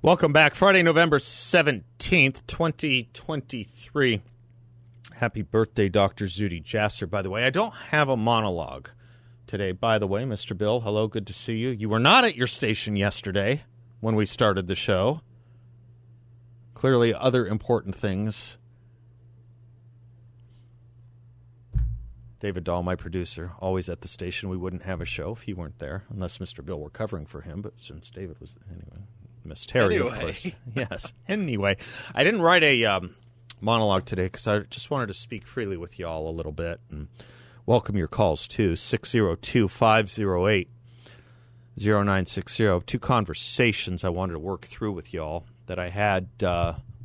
Welcome back. Friday, November 17th, 2023. Happy birthday, Dr. Zudi Jasser, by the way. I don't have a monologue today, by the way. Mr. Bill, hello. Good to see you. You were not at your station yesterday when we started the show. Clearly, other important things. David Dahl, my producer, always at the station. We wouldn't have a show if he weren't there, unless Mr. Bill were covering for him. But since David was there, anyway. Miss Terry, anyway. Of course. Yes. Anyway, I didn't write a monologue today because I just wanted to speak freely with y'all a little bit and welcome your calls too. 602-508-0960. Two conversations I wanted to work through with y'all that I had,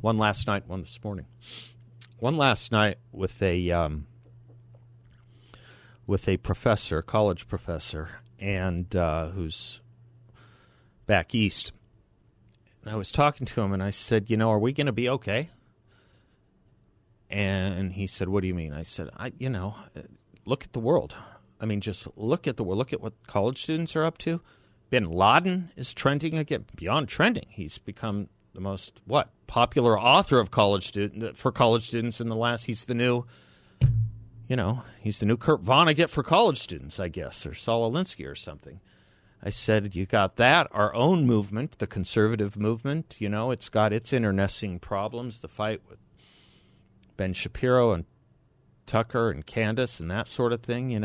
one last night, one this morning. One last night with a professor, college professor, and who's back east. And I was talking to him, and I said, you know, are we going to be okay? And he said, what do you mean? I said, I look at the world. I mean, just look at the world. Look at what college students are up to. Bin Laden is trending again, beyond trending. He's become the most, popular author of college students in the last. He's the new, he's the new Kurt Vonnegut for college students, I guess, or Saul Alinsky or something. I said, you got that, our own movement, the conservative movement, it's got its internecine problems, the fight with Ben Shapiro and Tucker and Candace and that sort of thing,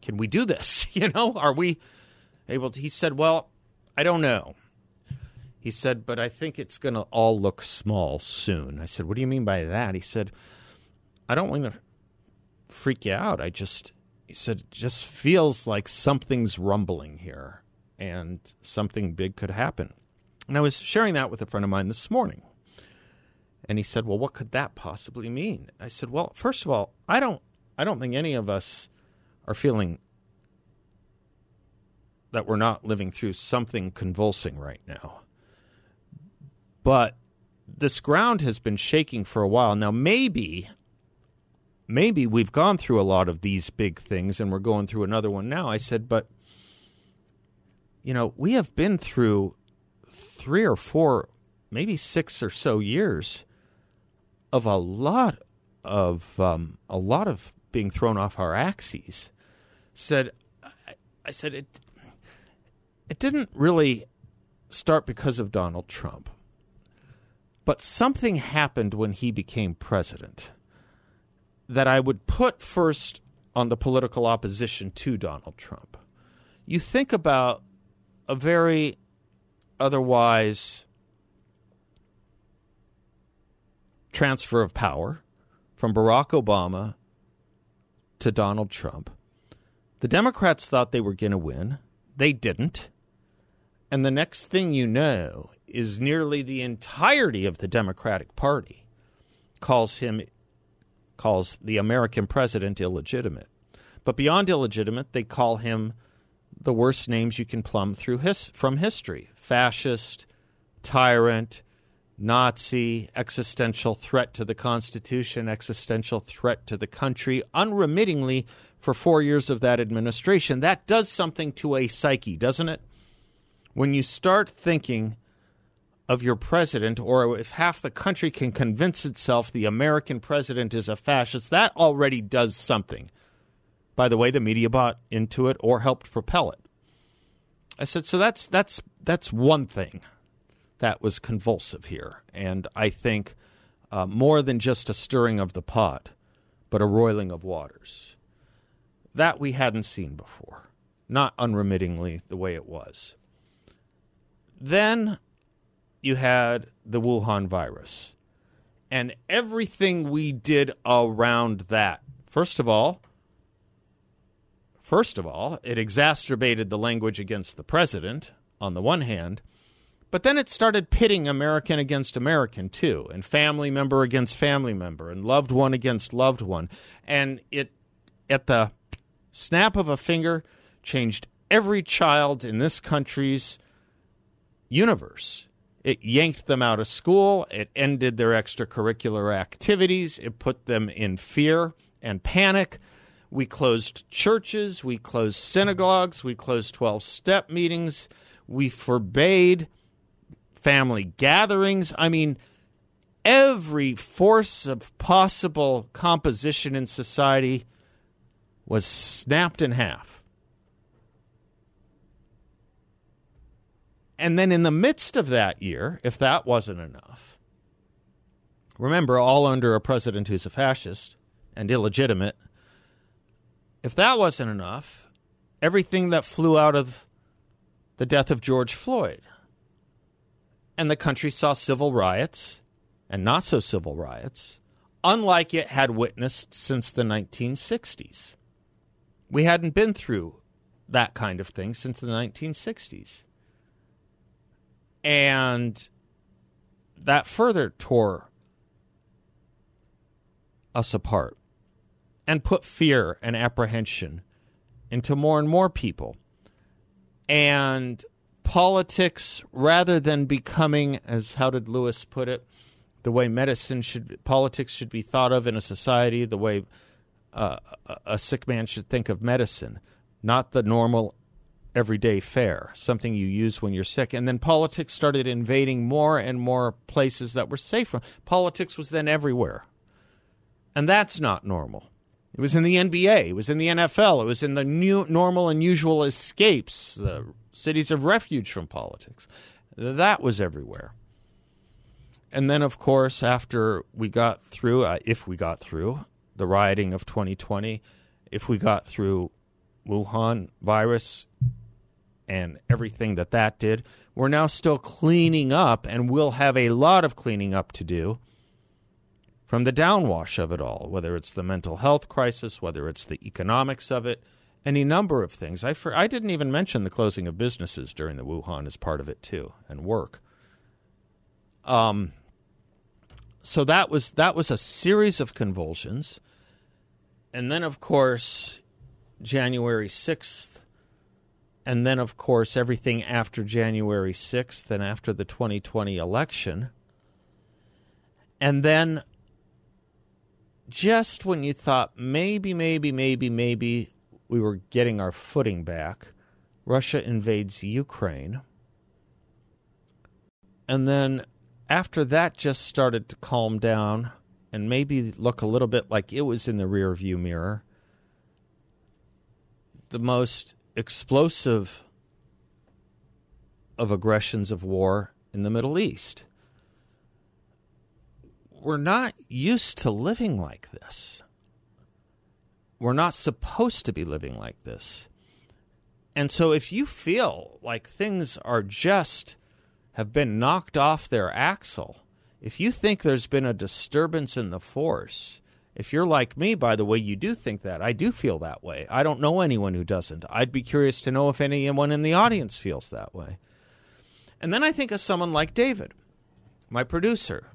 Can we do this? Are we able to? He said, well, I don't know. He said, but I think it's going to all look small soon. I said, what do you mean by that? He said, I don't want to freak you out. He said, it just feels like something's rumbling here. And something big could happen. And I was sharing that with a friend of mine this morning. And he said, well, what could that possibly mean? I said, well, first of all, I don't think any of us are feeling that we're not living through something convulsing right now. But this ground has been shaking for a while. Now, maybe we've gone through a lot of these big things and we're going through another one now. I said, but we have been through 3 or 4, maybe 6 or so years of a lot of being thrown off our axes. I said it didn't really start because of Donald Trump, but something happened when he became president that I would put first on the political opposition to Donald Trump. You think about a very otherwise transfer of power from Barack Obama to Donald Trump. The Democrats thought they were going to win. They didn't. And the next thing you know is nearly the entirety of the Democratic Party calls the American president illegitimate. But beyond illegitimate, they call him the worst names you can plumb through from history: fascist, tyrant, Nazi, existential threat to the Constitution, existential threat to the country, unremittingly for 4 years of that administration. That does something to a psyche, doesn't it? When you start thinking of your president, or if half the country can convince itself the American president is a fascist, that already does something. By the way, the media bought into it or helped propel it. I said, so that's one thing that was convulsive here. And I think more than just a stirring of the pot, but a roiling of waters. That we hadn't seen before, not unremittingly the way it was. Then you had the Wuhan virus and everything we did around that. First of all, it exacerbated the language against the president on the one hand, But then it started pitting American against American, too, and family member against family member, and loved one against loved one. And it, at the snap of a finger, changed every child in this country's universe. It yanked them out of school. It ended their extracurricular activities. It put them in fear and panic. We closed churches. We closed synagogues. We closed 12-step meetings. We forbade family gatherings. I mean, every force of possible composition in society was snapped in half. And then in the midst of that year, if that wasn't enough, remember, all under a president who's a fascist and illegitimate, if that wasn't enough, everything that flew out of the death of George Floyd. And the country saw civil riots and not so civil riots, unlike it had witnessed since the 1960s. We hadn't been through that kind of thing since the 1960s. And that further tore us apart and put fear and apprehension into more and more people. And politics, rather than becoming, as how did Lewis put it, the way medicine should, politics should be thought of in a society, the way a sick man should think of medicine, not the normal everyday fare, something you use when you're sick. And then politics started invading more and more places that were safe from. Politics was then everywhere. And that's not normal. It was in the NBA. It was in the NFL. It was in the new normal and usual escapes, the cities of refuge from politics. That was everywhere. And then, of course, after we got through, if we got through, the rioting of 2020, if we got through Wuhan virus and everything that that did, we're now still cleaning up, and we'll have a lot of cleaning up to do from the downwash of it all, whether it's the mental health crisis, whether it's the economics of it, any number of things. I didn't even mention the closing of businesses during the Wuhan as part of it, too, and work. So that was a series of convulsions. And then, of course, January 6th. And then, of course, everything after January 6th and after the 2020 election. And then, just when you thought maybe we were getting our footing back, Russia invades Ukraine. And then after that just started to calm down and maybe look a little bit like it was in the rearview mirror, the most explosive of aggressions of war in the Middle East. We're not used to living like this. We're not supposed to be living like this. And so if you feel like things are just, have been knocked off their axle, if you think there's been a disturbance in the force, if you're like me, by the way, you do think that. I do feel that way. I don't know anyone who doesn't. I'd be curious to know if anyone in the audience feels that way. And then I think of someone like David, my producer,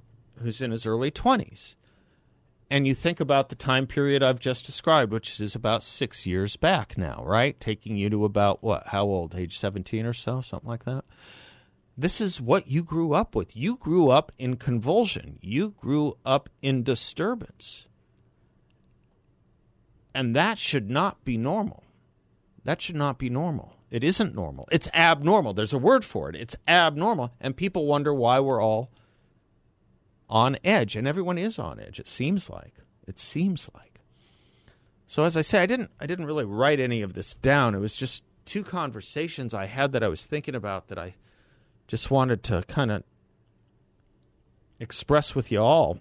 who's in his early 20s, and you think about the time period I've just described, which is about 6 years back now, right? Taking you to about, what, how old, age 17 or so, something like that? This is what you grew up with. You grew up in convulsion. You grew up in disturbance. And that should not be normal. That should not be normal. It isn't normal. It's abnormal. There's a word for it. It's abnormal. And people wonder why we're all on edge, and everyone is on edge, it seems like. It seems like. So as I say, I didn't really write any of this down. It was just two conversations I had that I was thinking about that I just wanted to kind of express with you all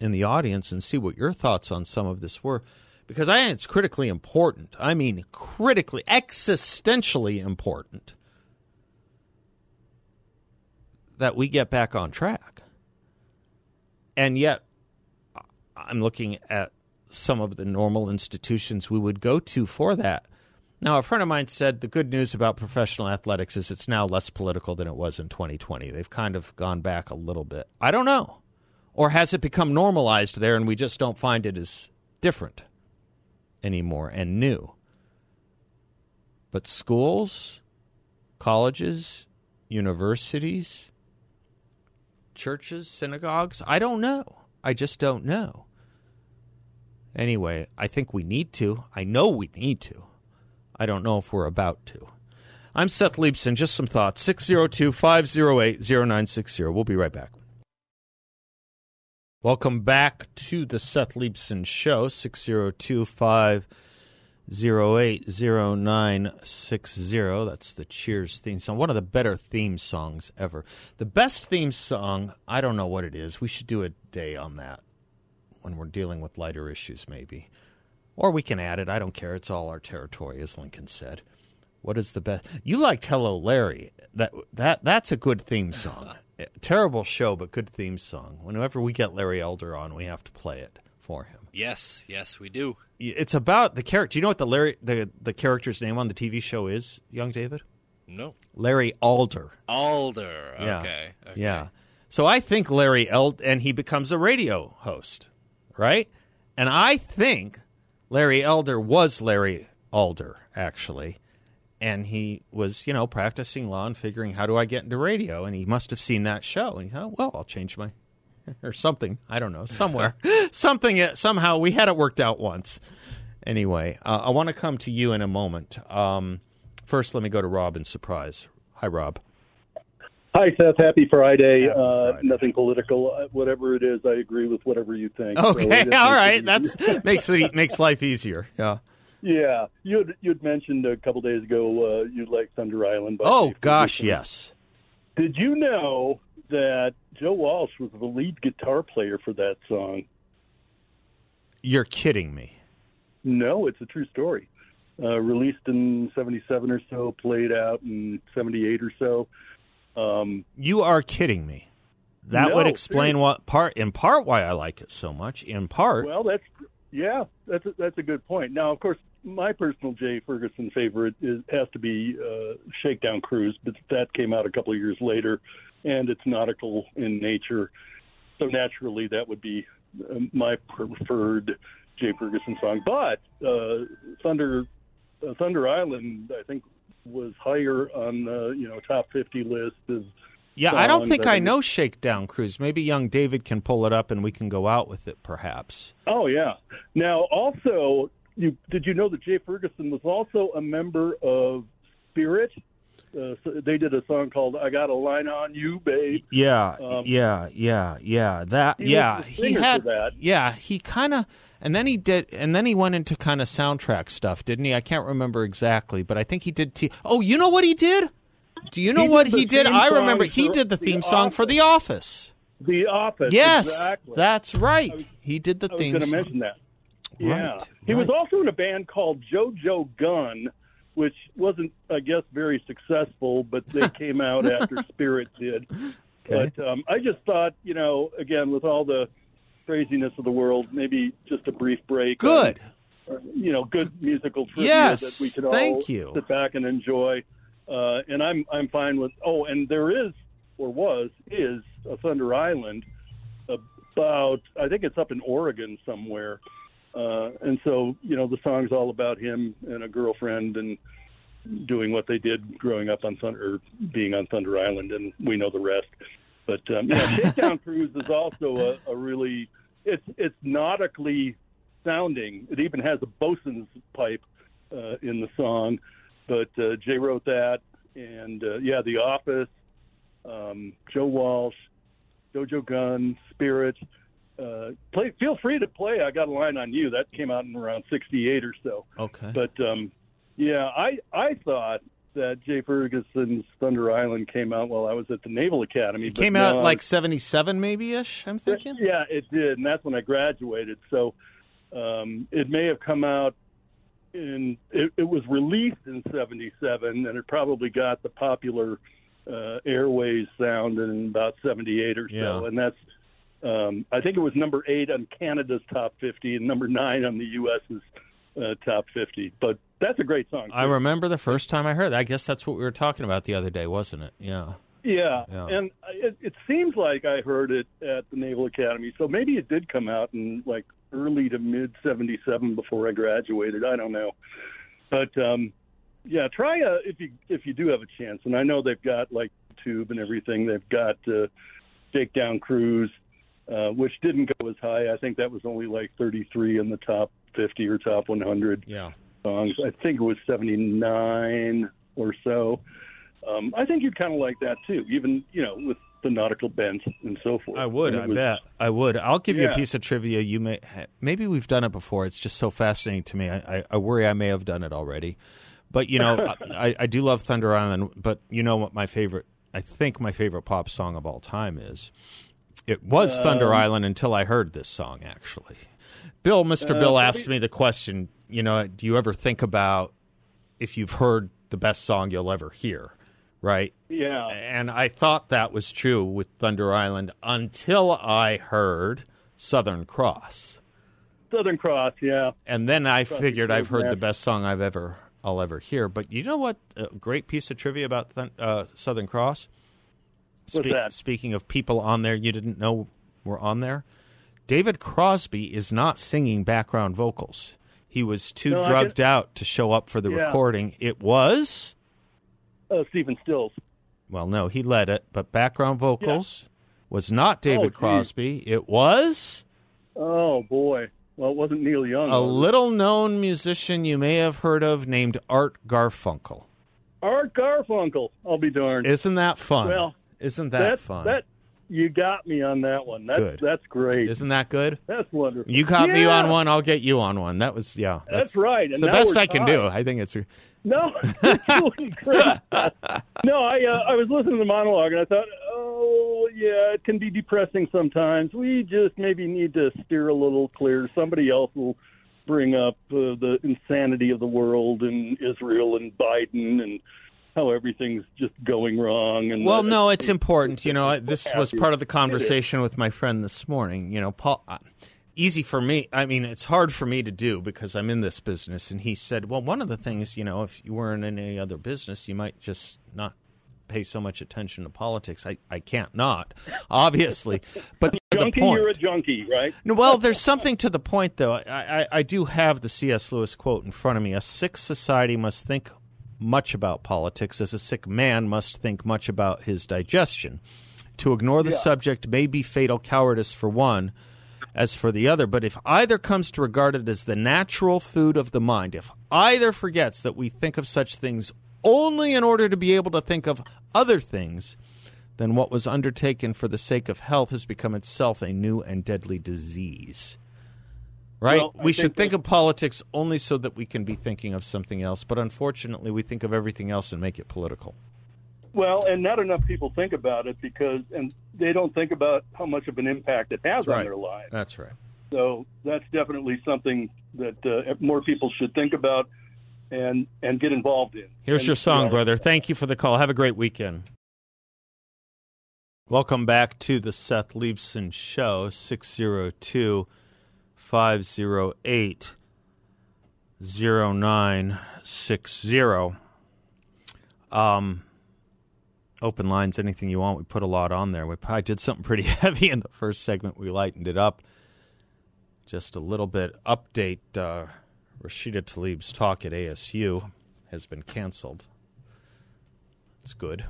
in the audience and see what your thoughts on some of this were. Because I think it's critically important. I mean, critically, existentially important that we get back on track. And yet, I'm looking at some of the normal institutions we would go to for that. Now, a friend of mine said the good news about professional athletics is it's now less political than it was in 2020. They've kind of gone back a little bit. I don't know. Or has it become normalized there and we just don't find it as different anymore and new? But schools, colleges, universities, churches, synagogues, I don't know. I just don't know. Anyway, I think we need to. I know we need to. I don't know if we're about to. I'm Seth Leibson. Just some thoughts. 602-508-0960. We'll be right back. Welcome back to the Seth Leibson Show. 602-508-0960. That's the Cheers theme song. One of the better theme songs ever. The best theme song, I don't know what it is. We should do a day on that when we're dealing with lighter issues maybe. Or we can add it. I don't care. It's all our territory, as Lincoln said. What is the best? You liked Hello, Larry. That's a good theme song. Terrible show, but good theme song. Whenever we get Larry Elder on, we have to play it for him. Yes, yes, we do. It's about the character. Do you know what the character's name on the TV show is, young David? No. Larry Alder. Alder. Yeah. Okay. Yeah. So I think Larry Elder, and he becomes a radio host, right? And I think Larry Elder was Larry Alder, actually, and he was, practicing law and figuring, how do I get into radio? And he must have seen that show, and he thought, well, I'll change my – or something. I don't know. Somewhere. Somehow we had it worked out once. Anyway, I want to come to you in a moment. First, let me go to Rob in Surprise. Hi, Rob. Hi, Seth. Happy Friday. Nothing political. Whatever it is, I agree with whatever you think. Okay, so all right. That makes life easier. Yeah. Yeah. You'd mentioned a couple days ago you'd like Thunder Island. Yes. Did you know that Joe Walsh was the lead guitar player for that song? You're kidding me. No, it's a true story. Released in 77 or so, played out in 78 or so. You are kidding me. That would explain why I like it so much. In part, well, that's a good point. Now, of course, my personal Jay Ferguson favorite has to be Shakedown Cruise, but that came out a couple of years later, and it's nautical in nature, so naturally that would be my preferred Jay Ferguson song. But Thunder Island, I think, was higher on the top 50 list of songs. I don't think I know Shakedown Cruise. Maybe young David can pull it up and we can go out with it, perhaps. Oh yeah. Now also, did you know that Jay Ferguson was also a member of Spirit? So they did a song called "I Got a Line on You, Babe." Yeah, yeah. That he had. That. Yeah, he kind of, and then he did, and then he went into kind of soundtrack stuff, didn't he? I can't remember exactly, but I think he did. You know what he did? Do you know what he did? I remember he did the theme song for The Office. The Office. Yes, exactly. That's right. He did the theme. I was going to mention that. Yeah, right, he was also in a band called Jo Jo Gunne, which wasn't, I guess, very successful, but they came out after Spirit did. Okay. But I just thought, again, with all the craziness of the world, maybe just a brief break. Good. Good musical trivia that we could all sit back and enjoy. And I'm fine with. Oh, and there is, or is a Thunder Island about, I think it's up in Oregon somewhere. And so, the song's all about him and a girlfriend and doing what they did growing up on being on Thunder Island, and we know the rest. But Shakedown Cruise is also a really, it's nautically sounding. It even has a bosun's pipe in the song. But Jay wrote that, and The Office, Joe Walsh, Jo Jo Gunne, Spirit. Feel free to play "I Got a Line on You." That came out in around 68 or so. Okay. But, I thought that Jay Ferguson's Thunder Island came out while I was at the Naval Academy. It came out like 77 maybe-ish, I'm thinking? Yeah, it did, and that's when I graduated. So it may have come out it was released in 77, and it probably got the popular airways sound in about 78 or so, and that's... I think it was number 8 on Canada's top 50 and number 9 on the U.S.'s top 50. But that's a great song, too. I remember the first time I heard it. I guess that's what we were talking about the other day, wasn't it? Yeah. And it seems like I heard it at the Naval Academy, so maybe it did come out in like early to mid 77 before I graduated. I don't know, but yeah, try if you do have a chance. And I know they've got like YouTube and everything. They've got Shakedown Cruise, which didn't go as high. I think that was only like 33 in the top 50 or top 100 songs. I think it was 79 or so. I think you'd kind of like that, too, even, with the nautical bent and so forth. I would. I bet I would. I'll give you a piece of trivia. You may Maybe we've done it before. It's just so fascinating to me. I worry I may have done it already. But, I do love Thunder Island. But you know what my favorite pop song of all time is? It was Thunder Island until I heard this song, actually. Mr. Bill asked me the question, do you ever think about if you've heard the best song you'll ever hear? Right. Yeah. And I thought that was true with Thunder Island until I heard Southern Cross. Southern Cross, yeah. And then I figured I've heard the best song I'll ever hear. But you know what? A great piece of trivia about Southern Cross. What's that? Speaking of people on there you didn't know were on there, David Crosby is not singing background vocals. He was too drugged out to show up for the recording. It was... Stephen Stills. Well, no, he led it, but background vocals was not David Crosby. It was... Oh, boy. Well, it wasn't Neil Young. A little-known musician you may have heard of named Art Garfunkel. Art Garfunkel. I'll be darned. Isn't that fun? Well, isn't that fun? You got me on that one. That's great. Isn't that good? That's wonderful. You caught me on one, I'll get you on one. That was, That's right. It's the best I can do. I think it's... No, it's really great. No, I was listening to the monologue, and I thought, it can be depressing sometimes. We just maybe need to steer a little clear. Somebody else will bring up the insanity of the world and Israel and Biden and... how everything's just going wrong. And well, no, it's important. This was part of the conversation with my friend this morning. Paul, easy for me. I mean, it's hard for me to do because I'm in this business. And he said, well, one of the things, if you weren't in any other business, you might just not pay so much attention to politics. I can't not, obviously. But you're a junkie, right? No, well, there's something to the point, though. I do have the C.S. Lewis quote in front of me. A sick society must think much about politics as a sick man must think much about his digestion. To ignore the subject may be fatal cowardice for one as for the other, but if either comes to regard it as the natural food of the mind, if either forgets that we think of such things only in order to be able to think of other things, then what was undertaken for the sake of health has become itself a new and deadly disease. Right? Well, we should think of politics only so that we can be thinking of something else. But unfortunately, we think of everything else and make it political. Well, and not enough people think about it because they don't think about how much of an impact it has on their lives. That's right. So that's definitely something that more people should think about and get involved in. Here's your song, brother. Thank you for the call. Have a great weekend. Welcome back to the Seth Leibson Show, 602- 508-0960. Open lines, anything you want. We put a lot on there. We probably did something pretty heavy in the first segment. We lightened it up just a little bit. Update, Rashida Tlaib's talk at ASU has been canceled. It's good.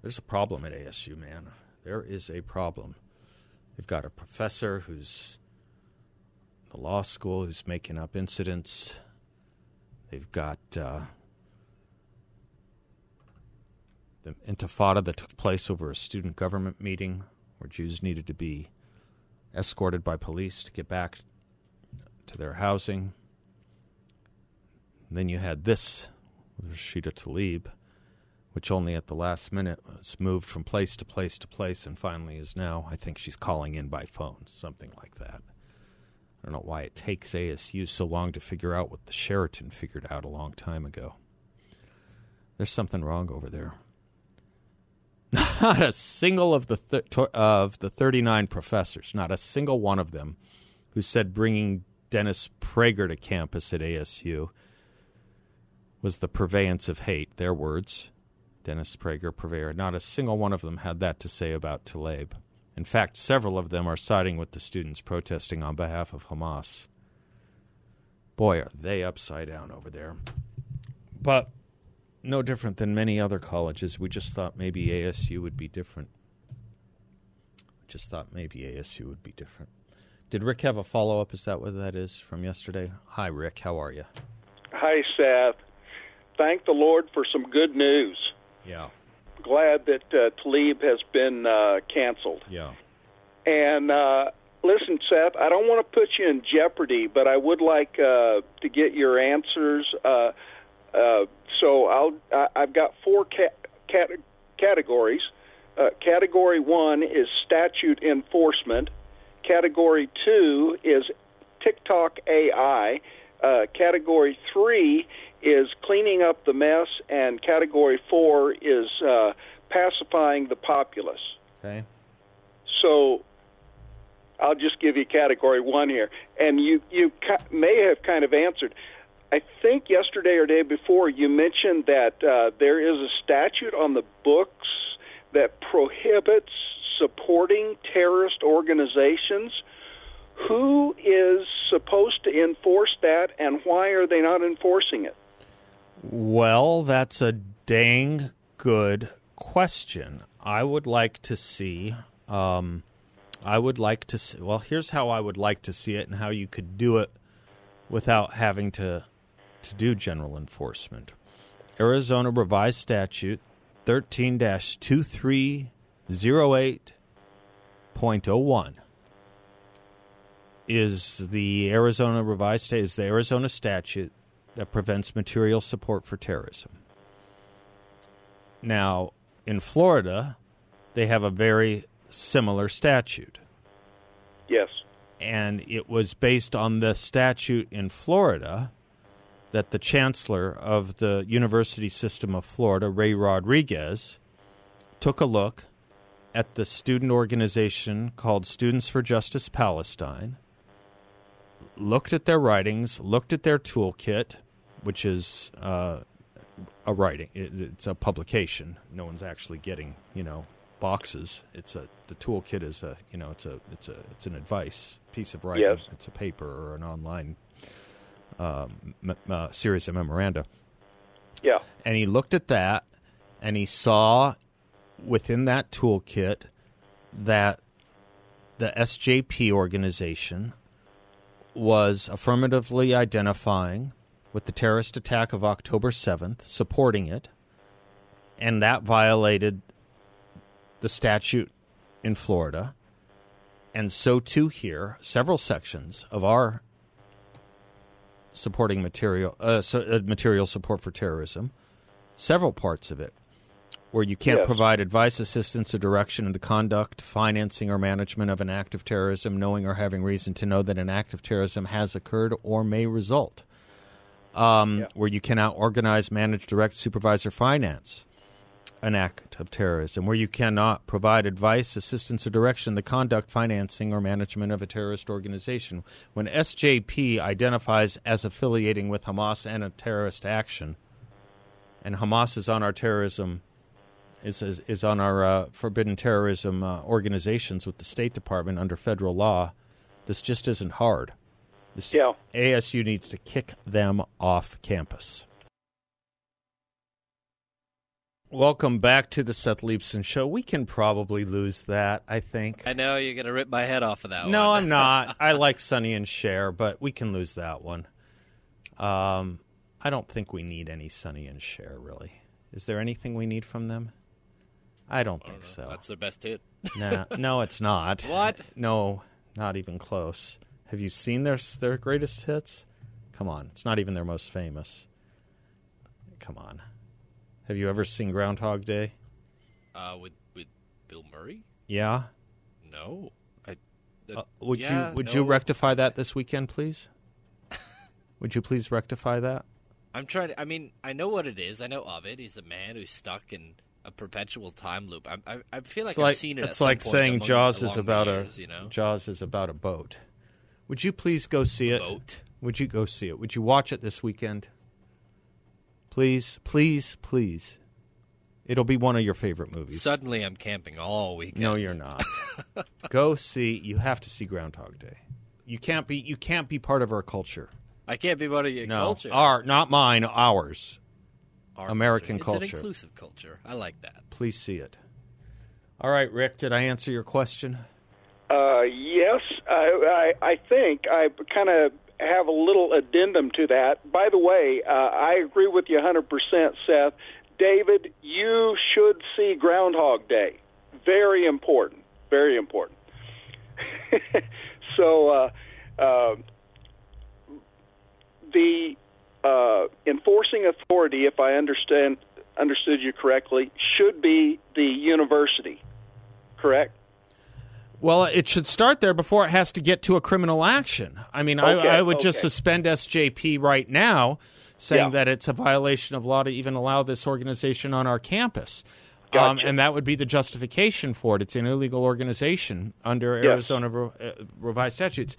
There's a problem at ASU, man. There is a problem. They've got a professor who's in the law school who's making up incidents. They've got the intifada that took place over a student government meeting where Jews needed to be escorted by police to get back to their housing. And then you had this with Rashida Tlaib, which only at the last minute was moved from place to place to place and finally is now, I think she's calling in by phone, something like that. I don't know why it takes ASU so long to figure out what the Sheraton figured out a long time ago. There's something wrong over there. Not a single of the 39 professors, not a single one of them who said bringing Dennis Prager to campus at ASU was the purveyance of hate, their words. Dennis Prager, purveyor. Not a single one of them had that to say about Tlaib. In fact, several of them are siding with the students protesting on behalf of Hamas. Boy, are they upside down over there. But no different than many other colleges. We just thought maybe ASU would be different. Did Rick have a follow-up? Is that what that is from yesterday? Hi, Rick. How are you? Hi, Seth. Thank the Lord for some good news. Yeah. Glad that Tlaib has been canceled. Yeah. And listen, Seth, I don't want to put you in jeopardy, but I would like to get your answers. So I've got four categories. Category 1 is statute enforcement. Category 2 is TikTok AI. Category 3 is cleaning up the mess, and Category 4 is pacifying the populace. Okay. So I'll just give you Category 1 here. And you may have kind of answered. I think yesterday or day before you mentioned that there is a statute on the books that prohibits supporting terrorist organizations. Who is supposed to enforce that, and why are they not enforcing it? Well, that's a dang good question. I would like to see well, here's how I would like to see it and how you could do it without having to do general enforcement. Arizona Revised Statute 13-2308.01 is the Arizona statute that prevents material support for terrorism. Now, in Florida, they have a very similar statute. Yes. And it was based on the statute in Florida that the chancellor of the University System of Florida, Ray Rodriguez, took a look at the student organization called Students for Justice Palestine, looked at their writings, looked at their toolkit, which is a writing. It's a publication. No one's actually getting, boxes. The toolkit is it's an advice piece of writing. Yes. It's a paper or an online series of memoranda. Yeah. And he looked at that, and he saw within that toolkit that the SJP organization was affirmatively identifying with the terrorist attack of October 7th, supporting it, and that violated the statute in Florida, and so too here, several sections of our supporting material support for terrorism, several parts of it, where you can't provide advice, assistance, or direction in the conduct, financing, or management of an act of terrorism, knowing or having reason to know that an act of terrorism has occurred or may result, where you cannot organize, manage, direct, supervise, or finance an act of terrorism, where you cannot provide advice, assistance, or direction in the conduct, financing, or management of a terrorist organization. When SJP identifies as affiliating with Hamas and a terrorist action, and Hamas is on our terrorism is on our forbidden terrorism organizations with the State Department under federal law, this just isn't hard. ASU needs to kick them off campus. Welcome back to the Seth Leibson Show. We can probably lose that, I think. I know, you're going to rip my head off of that one. No, I'm not. I like Sonny and Cher, but we can lose that one. I don't think we need any Sonny and Cher, really. Is there anything we need from them? I don't think so. That's their best hit. No, it's not. What? No, not even close. Have you seen their greatest hits? Come on. It's not even their most famous. Come on. Have you ever seen Groundhog Day? With Bill Murray? Yeah. No. Would you rectify that this weekend, please? Would you please rectify that? I know what it is. I know of it. He's a man who's stuck in a perpetual time loop. I feel like I've seen it at some point. It's like saying Jaws is about a boat. Would you please go see it? Vote. Would you go see it? Would you watch it this weekend? Please, please, please. It'll be one of your favorite movies. Suddenly I'm camping all weekend. No, you're not. Go see. You have to see Groundhog Day. You can't be part of our culture. I can't be part of your culture. Not mine, ours. Our American culture. It's an inclusive culture. I like that. Please see it. All right, Rick, did I answer your question? Yes. I think I kind of have a little addendum to that. By the way, I agree with you 100%, Seth. David, you should see Groundhog Day. Very important. Very important. So the enforcing authority, if I understood you correctly, should be the university, correct? Well, it should start there before it has to get to a criminal action. I mean, okay, I would just suspend SJP right now, saying that it's a violation of law to even allow this organization on our campus. Gotcha. And that would be the justification for it. It's an illegal organization under Arizona revised statutes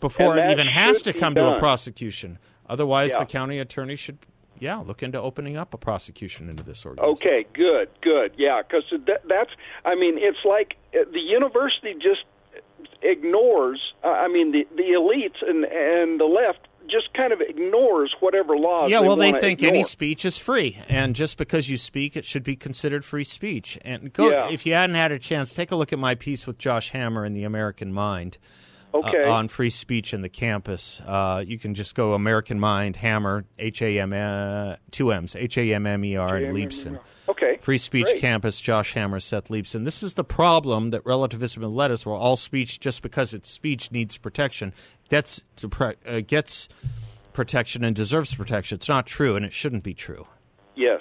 before it even has to come to a prosecution. Otherwise, the county attorney should, look into opening up a prosecution into this organization. Okay, good. Yeah, because that's, I mean, it's like the university just ignores, the elites and the left just kind of ignores whatever laws. Yeah, well, they think any speech is free, and just because you speak, it should be considered free speech. And if you hadn't had a chance, take a look at my piece with Josh Hammer in The American Mind on free speech in the campus. You can just go American Mind, Hammer, Hammer, and Leibson. Okay. Free speech campus, Josh Hammer, Seth Leibson. This is the problem that relativism has led us, where all speech, just because it's speech, needs protection. Gets protection and deserves protection. It's not true, and it shouldn't be true. Yes,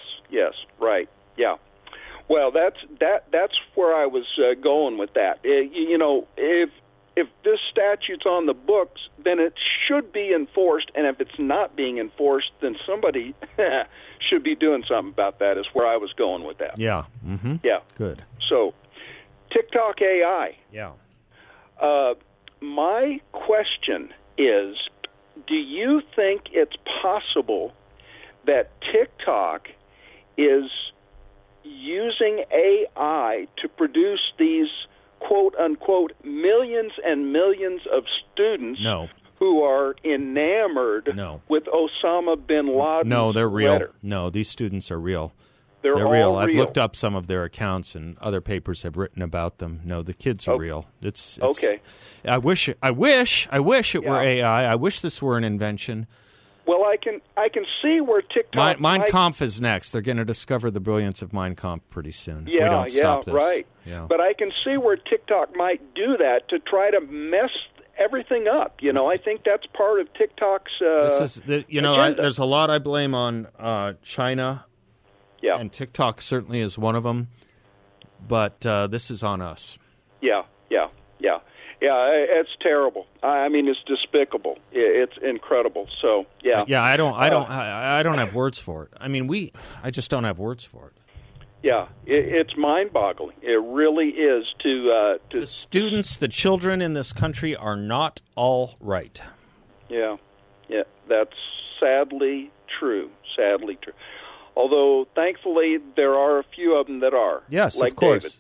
right, yeah. Well, that's where I was going with that. If this statute's on the books, then it should be enforced, and if it's not being enforced, then somebody should be doing something about that, is where I was going with that. Yeah. Mm-hmm. Yeah. Good. So, TikTok AI. Yeah. My question is, do you think it's possible that TikTok is using AI to produce these quote-unquote millions and millions of students who are enamored with Osama bin Laden? No, they're real. No, these students are real. They're real. I've looked up some of their accounts, and other papers have written about them. No, the kids are real. It's okay. I wish it were AI. I wish this were an invention. Well, I can see where TikTok. Mein Kampf is next. They're going to discover the brilliance of Mein Kampf pretty soon. Yeah, we don't stop this. Right. Yeah. But I can see where TikTok might do that to try to mess everything up. You know, I think that's part of TikTok's. There's a lot I blame on China. Yeah. And TikTok certainly is one of them, but this is on us. Yeah, it's terrible. I mean, it's despicable. It's incredible. So, yeah. Yeah, I don't have words for it. I mean, I just don't have words for it. Yeah, it's mind-boggling. It really is to the students, the children in this country are not all right. Yeah, that's sadly true. Although, thankfully, there are a few of them that are. Yes, like of course. David.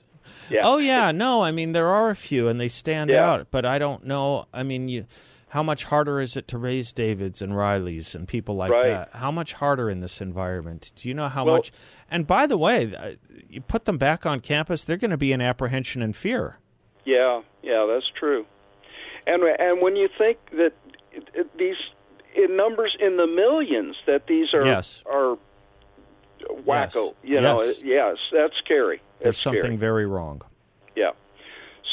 Yeah. Oh, yeah. No, I mean, there are a few, and they stand out. But I don't know. I mean, how much harder is it to raise Davids and Rileys and people like that? How much harder in this environment? Do you know how much? And by the way, you put them back on campus, they're going to be in apprehension and fear. Yeah, that's true. And when you think that these in numbers in the millions that these are wacko, that's scary. There's something very wrong. Yeah.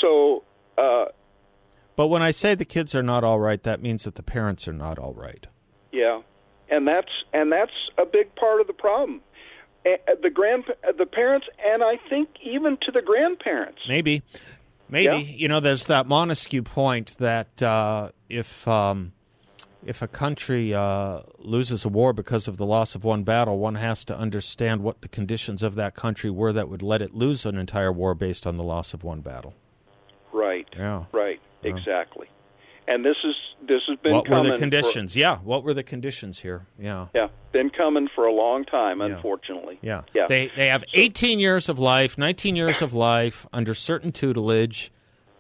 So, but when I say the kids are not all right, that means that the parents are not all right. Yeah, and that's a big part of the problem. The parents, and I think even to the grandparents. Maybe there's that Montesquieu point that if a country loses a war because of the loss of one battle, one has to understand what the conditions of that country were that would let it lose an entire war based on the loss of one battle. Right. Yeah. Right. Yeah. Exactly. And this has been coming. What were the conditions? What were the conditions here? Yeah. Been coming for a long time, unfortunately. Yeah. They have 18 years of life, 19 years of life under certain tutelage.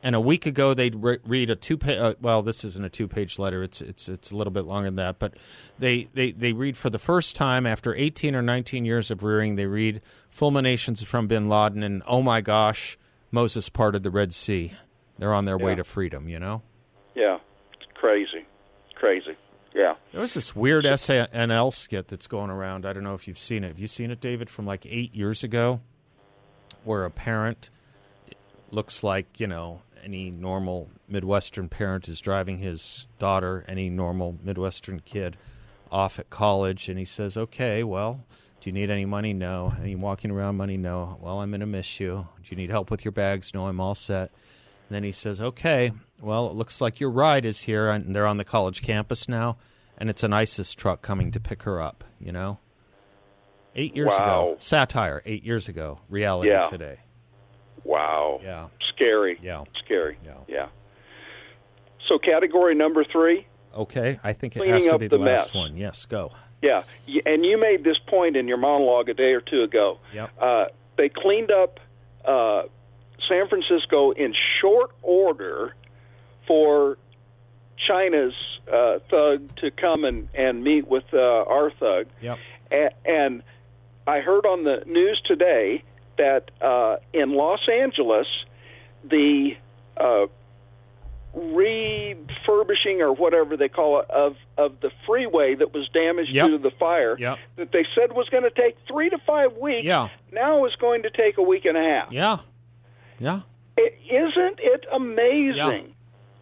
And a week ago, they'd read a two-page. Well, this isn't a two-page letter. It's a little bit longer than that. But they read for the first time after 18 or 19 years of rearing. They read "Fulminations from Bin Laden" and "Oh my gosh, Moses parted the Red Sea." They're on their way to freedom, you know. Yeah, it's crazy. Yeah. There was this weird SNL skit that's going around. I don't know if you've seen it. Have you seen it, David? From like 8 years ago, where a parent looks like, you know, any normal Midwestern parent is driving his daughter, any normal Midwestern kid, off at college, and he says, okay, well, do you need any money? No. Any walking around money? No. Well, I'm going to miss you. Do you need help with your bags? No, I'm all set. And then he says, okay, well, it looks like your ride is here, and they're on the college campus now, and it's an ISIS truck coming to pick her up, you know? 8 years ago. Satire, 8 years ago. Reality today. Wow. Yeah. Scary. Yeah. Scary. Yeah. Yeah. So category number 3. Okay. I think it has to be the last one. Yes, go. Yeah. And you made this point in your monologue a day or two ago. Yep. They cleaned up San Francisco in short order for China's thug to come and meet with our thug. Yep. And I heard on the news today that in Los Angeles, the refurbishing or whatever they call it of the freeway that was damaged due to the fire that they said was going to take 3 to 5 weeks now is going to take a week and a half. Yeah. Isn't it amazing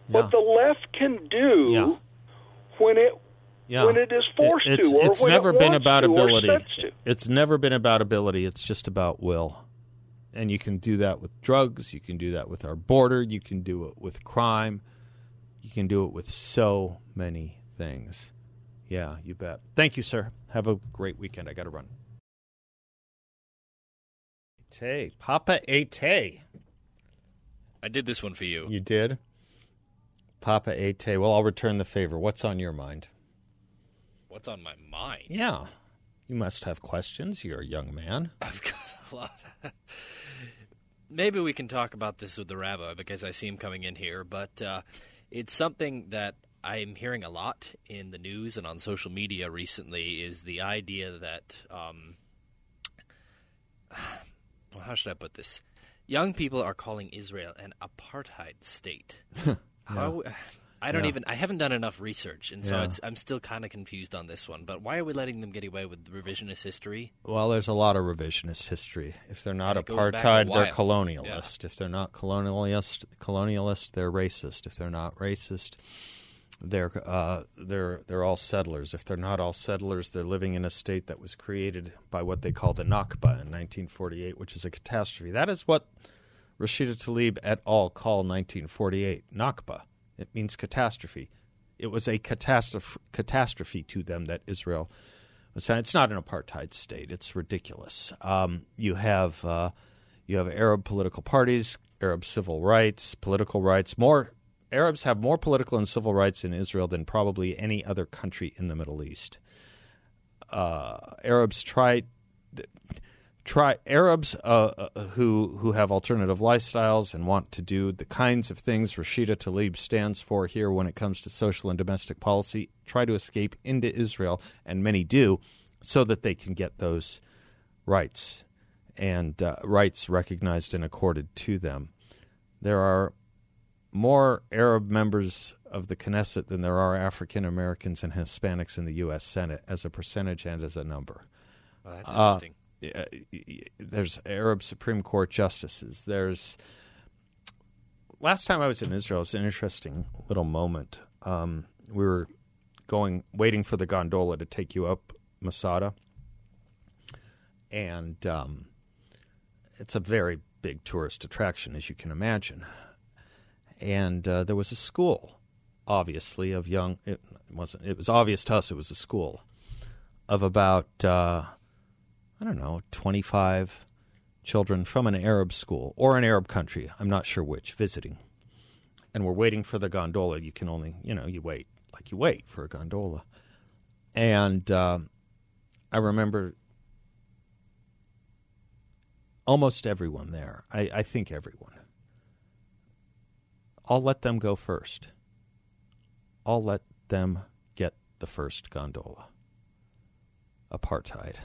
what the left can do when it is forced to, or it's never been about ability. It's never been about ability. It's just about will. And you can do that with drugs. You can do that with our border. You can do it with crime. You can do it with so many things. Yeah, you bet. Thank you, sir. Have a great weekend. I got to run. Papa Ate. I did this one for you. You did? Papa Ate. Well, I'll return the favor. What's on your mind? What's on my mind? Yeah. You must have questions. You're a young man. I've got a lot. Maybe we can talk about this with the rabbi because I see him coming in here. But it's something that I'm hearing a lot in the news and on social media recently is the idea that well, how should I put this? Young people are calling Israel an apartheid state. I haven't done enough research, and so I'm still kind of confused on this one. But why are we letting them get away with revisionist history? Well, there's a lot of revisionist history. If they're not apartheid, they're colonialist. Yeah. If they're not colonialist, they're racist. If they're not racist, they're all settlers. If they're not all settlers, they're living in a state that was created by what they call the Nakba in 1948, which is a catastrophe. That is what Rashida Tlaib et al. Call 1948, Nakba. It means catastrophe. It was a catastrophe to them that Israel was. It's not an apartheid state. It's ridiculous. You have Arab political parties, Arab civil rights, political rights. Arabs have more political and civil rights in Israel than probably any other country in the Middle East. Arabs who have alternative lifestyles and want to do the kinds of things Rashida Tlaib stands for here when it comes to social and domestic policy try to escape into Israel, and many do, so that they can get those rights and rights recognized and accorded to them. There are more Arab members of the Knesset than there are African Americans and Hispanics in the U.S. Senate as a percentage and as a number. Well, that's interesting. There's Arab Supreme Court justices. Last time I was in Israel, it's an interesting little moment. We were waiting for the gondola to take you up Masada, and it's a very big tourist attraction, as you can imagine. And there was a school, obviously, of young. It was obvious to us. It was a school of about. 25 children from an Arab school or an Arab country, I'm not sure which, visiting. and we're waiting for the gondola. You can only, you wait, like you wait for a gondola. And I remember almost everyone there, I think everyone, I'll let them go first. I'll let them get the first gondola. Apartheid.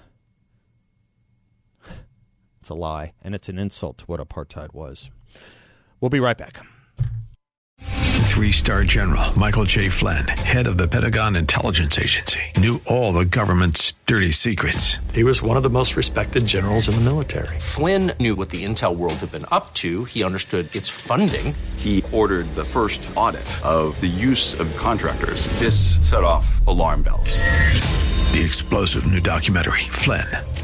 It's a lie, and it's an insult to what apartheid was. We'll be right back. 3-star General Michael J. Flynn, head of the Pentagon Intelligence Agency, knew all the government's dirty secrets. He was one of the most respected generals in the military. Flynn knew what the intel world had been up to. He understood its funding. He ordered the first audit of the use of contractors. This set off alarm bells. The explosive new documentary, Flynn,